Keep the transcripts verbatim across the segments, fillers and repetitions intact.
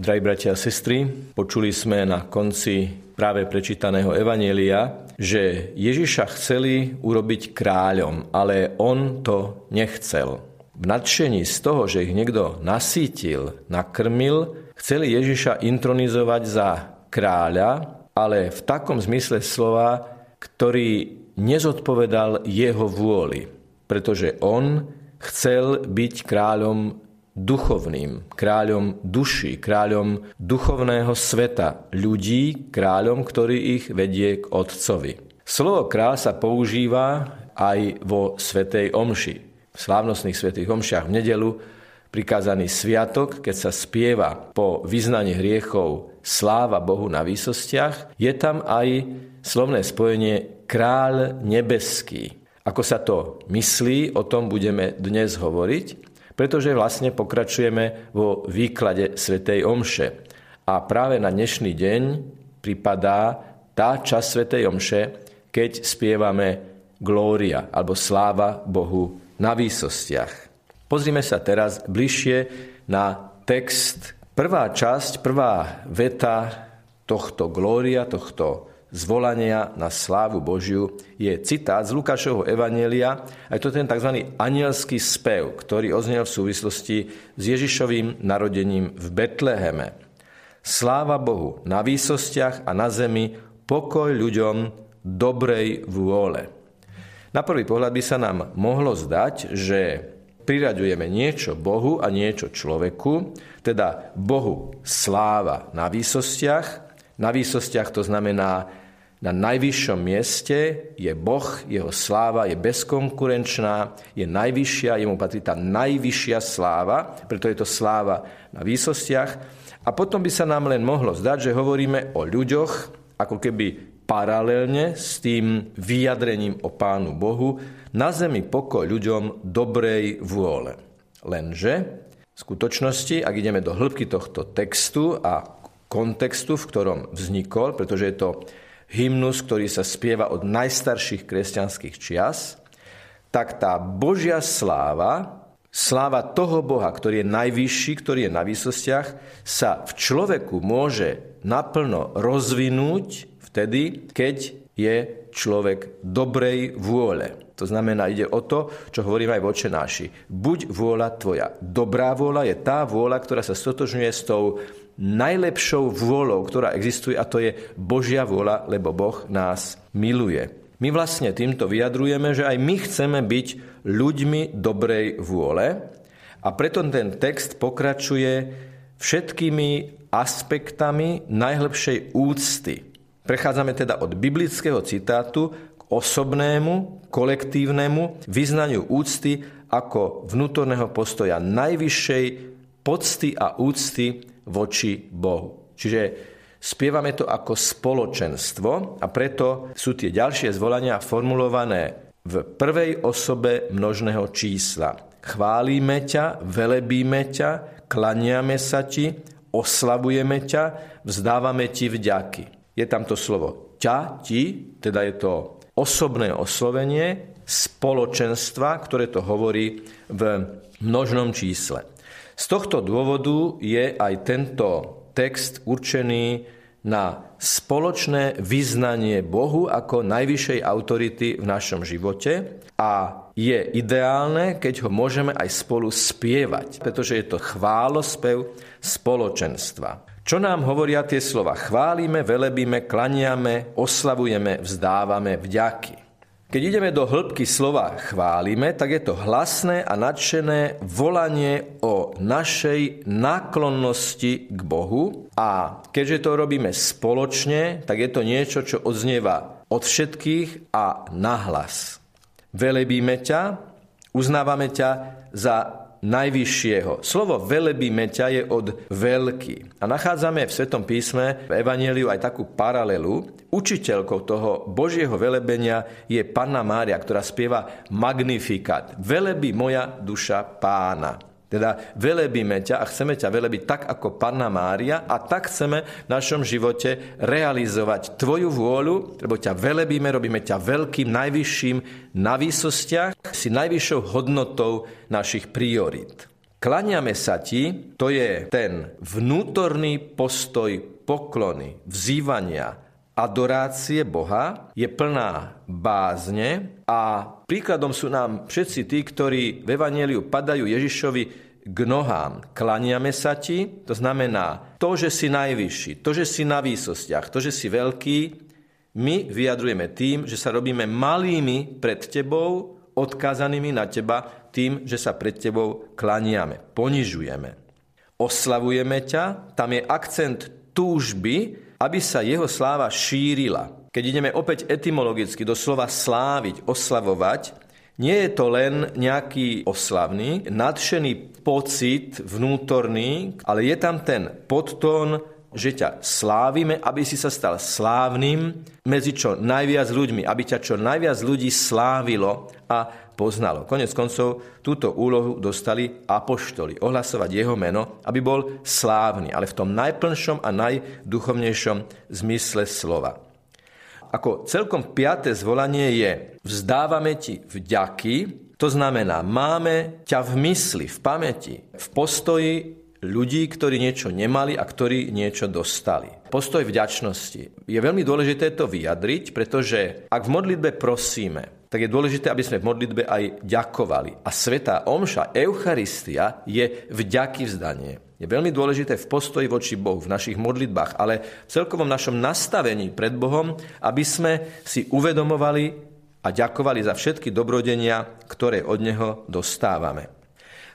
Drahí bratia a sestry, počuli sme na konci práve prečítaného evanjelia, že Ježiša chceli urobiť kráľom, ale on to nechcel. V nadšení z toho, že ich niekto nasítil, nakrmil, chceli Ježiša intronizovať za kráľa, ale v takom zmysle slova, ktorý nezodpovedal jeho vôli, pretože on chcel byť kráľom duchovným, kráľom duši, kráľom duchovného sveta, ľudí, kráľom, ktorý ich vedie k Otcovi. Slovo kráľ sa používa aj vo svätej omši. V slávnostných svätých omšiach v nedeľu prikázaný sviatok, keď sa spieva po vyznaní hriechov sláva Bohu na výsostiach, je tam aj slovné spojenie kráľ nebeský. Ako sa to myslí, o tom budeme dnes hovoriť, pretože vlastne pokračujeme vo výklade svätej omše. A práve na dnešný deň pripadá tá časť svätej omše, keď spievame Glória, alebo sláva Bohu na výsostiach. Pozrime sa teraz bližšie na text. Prvá časť, prvá veta tohto glória, tohto zvolania na slávu Božiu je citát z Lukášovho evanjelia. A je to ten tzv. Anjelský spev, ktorý oznel v súvislosti s Ježišovým narodením v Betleheme. Sláva Bohu na výsostiach a na zemi, pokoj ľuďom dobrej vôle. Na prvý pohľad by sa nám mohlo zdať, že priraďujeme niečo Bohu a niečo človeku, teda Bohu sláva na výsostiach. Na výsostiach to znamená, na najvyššom mieste je Boh, jeho sláva je bezkonkurenčná, je najvyššia, jemu patrí tá najvyššia sláva, preto je to sláva na výsostiach. A potom by sa nám len mohlo zdať, že hovoríme o ľuďoch, ako keby paralelne s tým vyjadrením o Pánu Bohu, na zemi pokoj ľuďom dobrej vôle. Lenže v skutočnosti, ak ideme do hĺbky tohto textu a kontextu, v ktorom vznikol, pretože je to hymnus, ktorý sa spieva od najstarších kresťanských čias, tak tá Božia sláva, sláva toho Boha, ktorý je najvyšší, ktorý je na výsostiach, sa v človeku môže naplno rozvinúť vtedy, keď je človek dobrej vôle. To znamená, ide o to, čo hovoríme aj v Otče náši. Buď vôľa tvoja. Dobrá vôľa je tá vôľa, ktorá sa stotožňuje s tou najlepšou vôľou, ktorá existuje, a to je Božia vôľa, lebo Boh nás miluje. My vlastne týmto vyjadrujeme, že aj my chceme byť ľuďmi dobrej vôle, a preto ten text pokračuje všetkými aspektami najlepšej úcty. Prechádzame teda od biblického citátu k osobnému, kolektívnemu vyznaniu úcty ako vnútorného postoja najvyššej pocty a úcty voči Bohu. Čiže spievame to ako spoločenstvo, a preto sú tie ďalšie zvolania formulované v prvej osobe množného čísla. Chválime ťa, velebíme ťa, klaniame sa ti, oslavujeme ťa, vzdávame ti vďaky. Je tam to slovo ťa, ti, teda je to osobné oslovenie spoločenstva, ktoré to hovorí v množnom čísle. Z tohto dôvodu je aj tento text určený na spoločné vyznanie Bohu ako najvyššej autority v našom živote, a je ideálne, keď ho môžeme aj spolu spievať, pretože je to chválospev spoločenstva. Čo nám hovoria tie slova? Chválime, velebíme, klaniame, oslavujeme, vzdávame vďaky. Keď ideme do hĺbky slova chválime, tak je to hlasné a nadšené volanie o našej náklonnosti k Bohu, a keďže to robíme spoločne, tak je to niečo, čo odznieva od všetkých a nahlas. Velebíme ťa, uznávame ťa za najvyššieho. Slovo velebíme ťa je od veľký. A nachádzame v Svätom písme, v Evanjeliu, aj takú paralelu. Učiteľkou toho Božieho velebenia je Panna Mária, ktorá spieva Magnificat. Velebí moja duša Pána. Teda velebíme ťa a chceme ťa velebiť tak ako Panna Mária, a tak chceme v našom živote realizovať tvoju vôľu, lebo ťa velebíme, robíme ťa veľkým, najvyšším na výsostiach, si najvyššou hodnotou našich priorít. Klaniame sa ti, to je ten vnútorný postoj poklony, vzývania, adorácie Boha, je plná bázne a príkladom sú nám všetci tí, ktorí v Evanjeliu padajú Ježišovi k nohám. Klaniame sa ti, to znamená to, že si najvyšší, to, že si na výsostiach, to, že si veľký, my vyjadrujeme tým, že sa robíme malými pred tebou, odkázanými na teba, tým, že sa pred tebou klaniame, ponižujeme. Oslavujeme ťa, tam je akcent túžby, aby sa jeho sláva šírila. Keď ideme opäť etymologicky do slova sláviť, oslavovať, nie je to len nejaký oslavný, nadšený pocit vnútorný, ale je tam ten podtón, že ťa slávime, aby si sa stal slávnym medzi čo najviac ľuďmi, aby ťa čo najviac ľudí slávilo a poznalo. Konec koncov túto úlohu dostali apoštoli, ohlasovať jeho meno, aby bol slávny, ale v tom najplnšom a najduchovnejšom zmysle slova. Ako celkom piaté zvolanie je vzdávame ti vďaky, to znamená máme ťa v mysli, v pamäti, v postoji ľudí, ktorí niečo nemali a ktorí niečo dostali. Postoj vďačnosti. Je veľmi dôležité to vyjadriť, pretože ak v modlitbe prosíme, tak je dôležité, aby sme v modlitbe aj ďakovali. A svätá omša, Eucharistia je vďaky vzdanie. Je veľmi dôležité v postoji voči Bohu, v našich modlitbách, ale v celkovom našom nastavení pred Bohom, aby sme si uvedomovali a ďakovali za všetky dobrodenia, ktoré od Neho dostávame.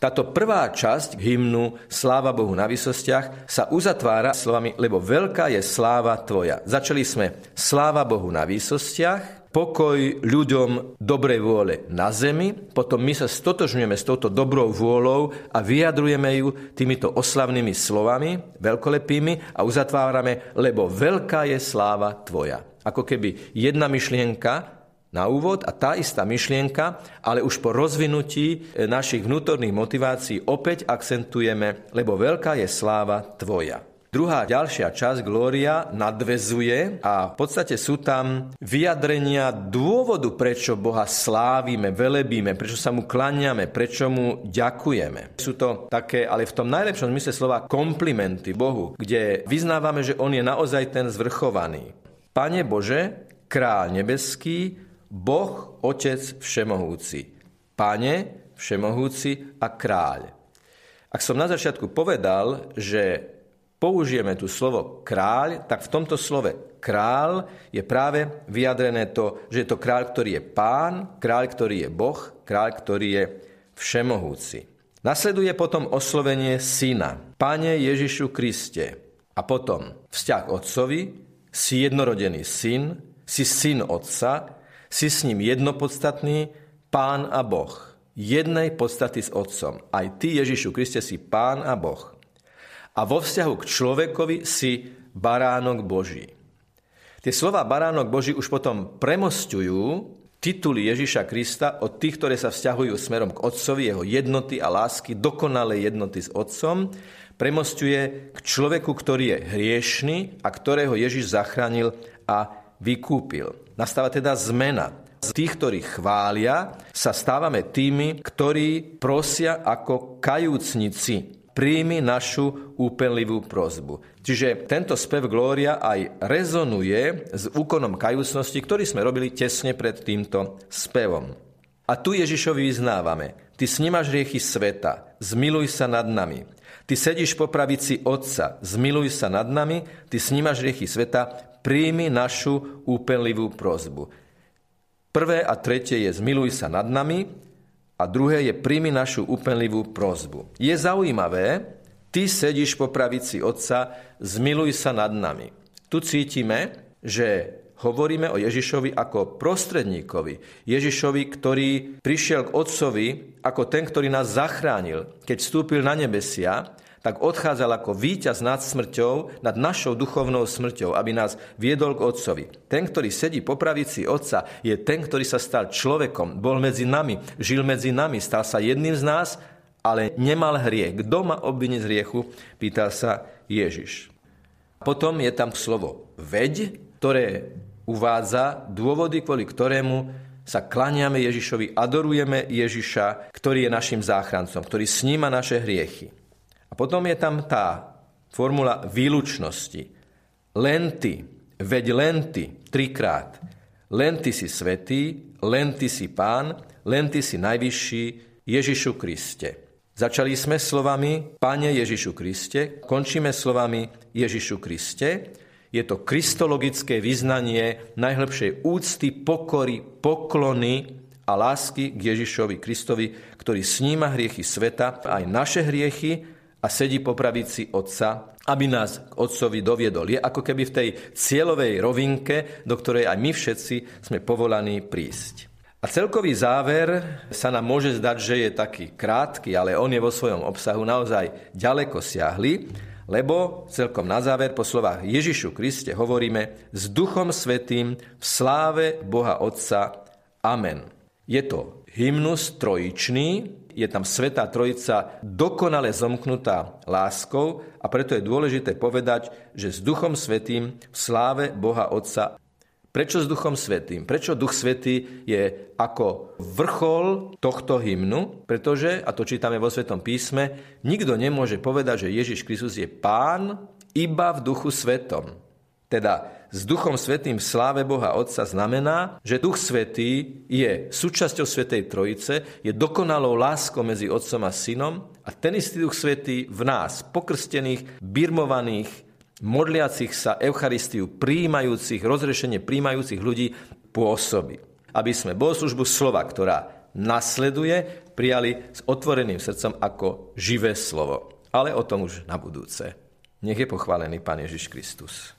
Táto prvá časť hymnu Sláva Bohu na výsostiach sa uzatvára slovami Lebo veľká je sláva tvoja. Začali sme Sláva Bohu na výsostiach, pokoj ľuďom dobrej vôle na zemi, potom my sa stotožňujeme s touto dobrou vôľou a vyjadrujeme ju týmito oslavnými slovami, veľkolepými a uzatvárame, lebo veľká je sláva tvoja. Ako keby jedna myšlienka na úvod a tá istá myšlienka, ale už po rozvinutí našich vnútorných motivácií opäť akcentujeme, lebo veľká je sláva tvoja. Druhá ďalšia časť, Glória, nadväzuje a v podstate sú tam vyjadrenia dôvodu, prečo Boha slávime, velebíme, prečo sa mu klaniame, prečo mu ďakujeme. Sú to také, ale v tom najlepšom zmysle slova, komplimenty Bohu, kde vyznávame, že on je naozaj ten zvrchovaný. Pane Bože, Kráľ nebeský, Boh, Otec všemohúci. Pane, všemohúci a Kráľ. Ak som na začiatku povedal, že použijeme tu slovo kráľ, tak v tomto slove kráľ je práve vyjadrené to, že je to kráľ, ktorý je pán, kráľ, ktorý je Boh, kráľ, ktorý je všemohúci. Nasleduje potom oslovenie syna, Pane Ježišu Kriste. A potom vzťah otcovi, si jednorodený syn, si syn otca, si s ním jednopodstatný, pán a Boh. Jednej podstaty s otcom. Aj ty, Ježišu Kriste, si pán a Boh. A vo vzťahu k človekovi si baránok Boží. Tie slova baránok Boží už potom premosťujú tituly Ježiša Krista od tých, ktoré sa vzťahujú smerom k Otcovi, jeho jednoty a lásky, dokonalej jednoty s Otcom, premosťuje k človeku, ktorý je hriešný a ktorého Ježiš zachránil a vykúpil. Nastáva teda zmena. Z tých, ktorí chvália, sa stávame tými, ktorí prosia ako kajúcnici. Príjmi našu úpenlivú prosbu. Čiže tento spev Glória aj rezonuje s úkonom kajúcnosti, ktorý sme robili tesne pred týmto spevom. A tu Ježišovi vyznávame, ty snímaš hriechy sveta, zmiluj sa nad nami. Ty sedíš po pravici Otca, zmiluj sa nad nami, ty snímaš hriechy sveta, príjmi našu úpenlivú prosbu. Prvé a tretie je zmiluj sa nad nami, a druhé je príjmi našu úpenlivú prosbu. Je zaujímavé, ty sedíš po pravici Otca, zmiluj sa nad nami. Tu cítime, že hovoríme o Ježišovi ako prostredníkovi. Ježišovi, ktorý prišiel k Otcovi ako ten, ktorý nás zachránil. Keď vstúpil na nebesia, tak odchádzal ako víťaz nad smrťou, nad našou duchovnou smrťou, aby nás viedol k Otcovi. Ten, ktorý sedí po pravici Otca, je ten, ktorý sa stal človekom, bol medzi nami, žil medzi nami, stal sa jedným z nás, ale nemal hriech. Kto ma obviní z hriechu? Pýtal sa Ježiš. Potom je tam slovo veď, ktoré uvádza dôvody, kvôli ktorému sa klaniame Ježišovi, adorujeme Ježiša, ktorý je našim záchrancom, ktorý sníma naše hriechy. A potom je tam tá formula výlučnosti. Len ty, veď len ty, trikrát. Len ty si svätý, len ty si pán, len ty si najvyšší, Ježišu Kriste. Začali sme slovami Pane Ježišu Kriste, končíme slovami Ježišu Kriste. Je to kristologické vyznanie najhlbšej úcty, pokory, poklony a lásky k Ježišovi Kristovi, ktorý sníma hriechy sveta, aj naše hriechy, a sedí po pravici Otca, aby nás k Otcovi doviedol. Je ako keby v tej cieľovej rovinke, do ktorej aj my všetci sme povolaní prísť. A celkový záver sa nám môže zdať, že je taký krátky, ale on je vo svojom obsahu naozaj ďaleko siahly, lebo celkom na záver po slovách Ježišu Kriste hovoríme s Duchom Svätým v sláve Boha Otca. Amen. Je to hymnus trojičný, je tam Svätá Trojica dokonale zomknutá láskou, a preto je dôležité povedať, že s Duchom Svätým v sláve Boha Otca. Prečo s Duchom Svätým? Prečo Duch Svätý je ako vrchol tohto hymnu? Pretože, a to čítame vo Svätom písme, nikto nemôže povedať, že Ježiš Kristus je Pán iba v Duchu Svätom. Teda s Duchom Svätým v sláve Boha Otca znamená, že Duch Svätý je súčasťou Svätej Trojice, je dokonalou láskou medzi Otcom a Synom, a ten istý Duch Svätý v nás, pokrstených, birmovaných, modliacich sa, Eucharistiu prijímajúcich, rozrešenie prijímajúcich ľudí pôsobí. Aby sme bohoslúžbu slova, ktorá nasleduje, prijali s otvoreným srdcom ako živé slovo. Ale o tom už na budúce. Nech je pochválený Pán Ježiš Kristus.